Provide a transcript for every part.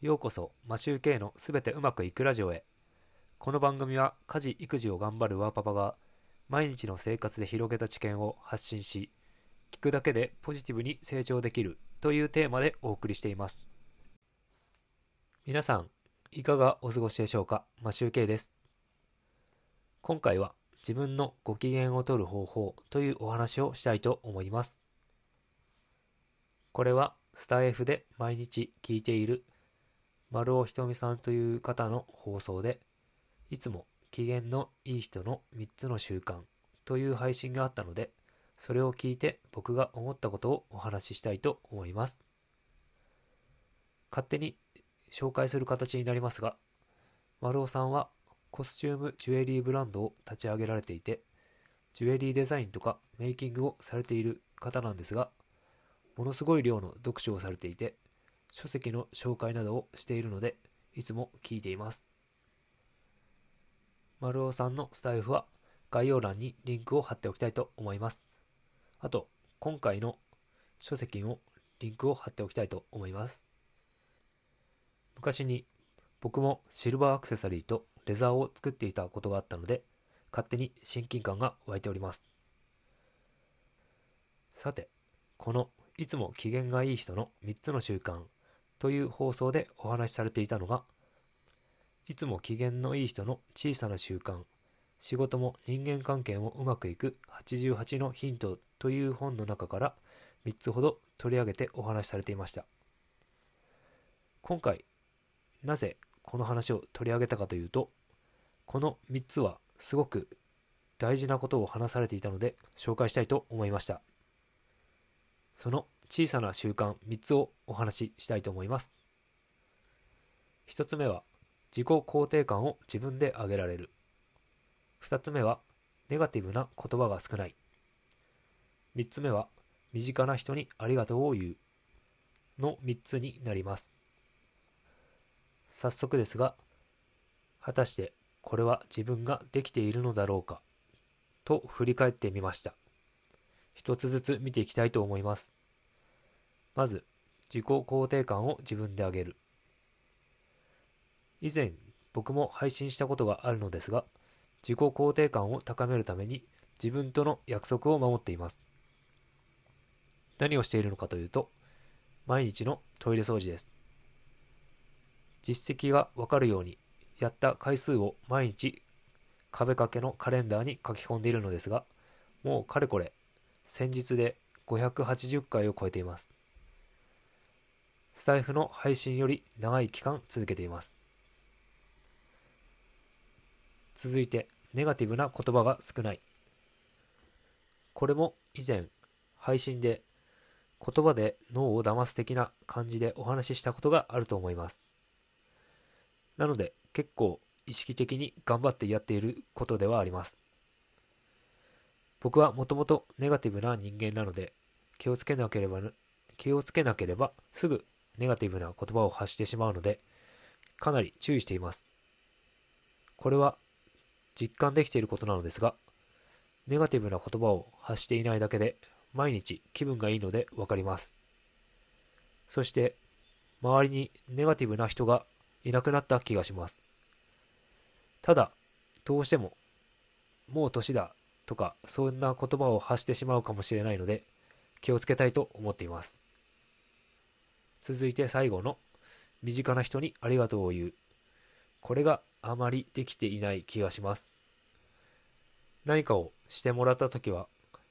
ようこそマシュー K のすべてうまくいくラジオへ。この番組は家事・育児を頑張るワーパパが毎日の生活で広げた知見を発信し、聞くだけでポジティブに成長できるというテーマでお送りしています。皆さんいかがお過ごしでしょうか。マシュー K です。今回は自分のご機嫌を取る方法というお話をしたいと思います。これはスタイフで毎日聞いている丸尾ひとみさんという方の放送で、いつも機嫌のいい人の3つの習慣という配信があったので、それを聞いて僕が思ったことをお話ししたいと思います。勝手に紹介する形になりますが、丸尾さんはコスチュームジュエリーブランドを立ち上げられていて、ジュエリーデザインとかメイキングをされている方なんですが、ものすごい量の読書をされていて、書籍の紹介などをしているので、いつも聞いています。丸尾さんのスタイフは概要欄にリンクを貼っておきたいと思います。あと、今回の書籍もリンクを貼っておきたいと思います。昔に僕もシルバーアクセサリーとレザーを作っていたことがあったので、勝手に親近感が湧いております。さて、このいつも機嫌がいい人の3つの習慣という放送でお話しされていたのが、いつも機嫌のいい人の小さな習慣、仕事も人間関係もうまくいく88のヒントという本の中から3つほど取り上げてお話しされていました。今回、なぜこの話を取り上げたかというと、この3つはすごく大事なことを話されていたので紹介したいと思いました。その小さな習慣3つをお話ししたいと思います。1つ目は自己肯定感を自分で上げられる。2つ目はネガティブな言葉が少ない。3つ目は身近な人にありがとうを言うの3つになります。早速ですが、果たしてこれは自分ができているのだろうかと振り返ってみました。一つずつ見ていきたいと思います。まず、自己肯定感を自分で上げる。以前、僕も配信したことがあるのですが、自己肯定感を高めるために自分との約束を守っています。何をしているのかというと、毎日のトイレ掃除です。実績がわかるように、やった回数を毎日壁掛けのカレンダーに書き込んでいるのですが、もうかれこれ、先日で580回を超えています。スタイフの配信より長い期間続けています。続いて、ネガティブな言葉が少ない。これも以前、配信で言葉で脳を騙す的な感じでお話ししたことがあると思います。なので、結構意識的に頑張ってやっていることではあります。僕はもともとネガティブな人間なので、気をつけなければすぐネガティブな言葉を発してしまうので、かなり注意しています。これは実感できていることなのですが、ネガティブな言葉を発していないだけで、毎日気分がいいのでわかります。そして、周りにネガティブな人がいなくなった気がします。ただ、どうしても、もう年だ、とかそんな言葉を発してしまうかもしれないので気をつけたいと思っています。続いて最後の身近な人にありがとうを言う。これがあまりできていない気がします。何かをしてもらった時は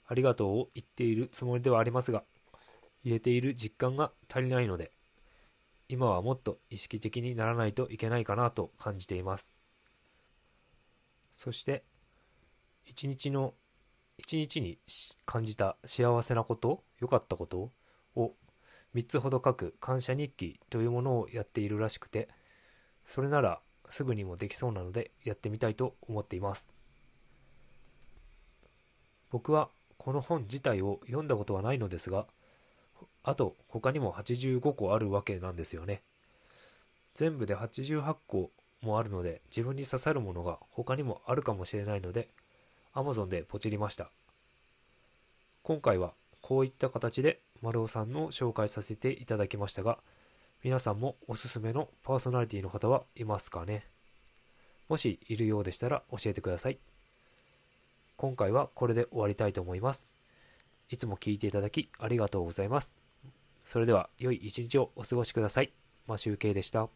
ありがとうを言っているつもりではありますが、言えている実感が足りないので、今はもっと意識的にならないといけないかなと感じています。そして一日に感じた幸せなこと、良かったことを3つほど書く感謝日記というものをやっているらしくて、それならすぐにもできそうなのでやってみたいと思っています。僕はこの本自体を読んだことはないのですが、あと他にも85個あるわけなんですよね。全部で88個もあるので、自分に刺さるものが他にもあるかもしれないので、Amazon でポチりました。今回はこういった形で丸尾さんの紹介させていただきましたが、皆さんもおすすめのパーソナリティの方はいますかね。もしいるようでしたら教えてください。今回はこれで終わりたいと思います。いつも聞いていただきありがとうございます。それでは良い一日をお過ごしください。Matthew Kでした。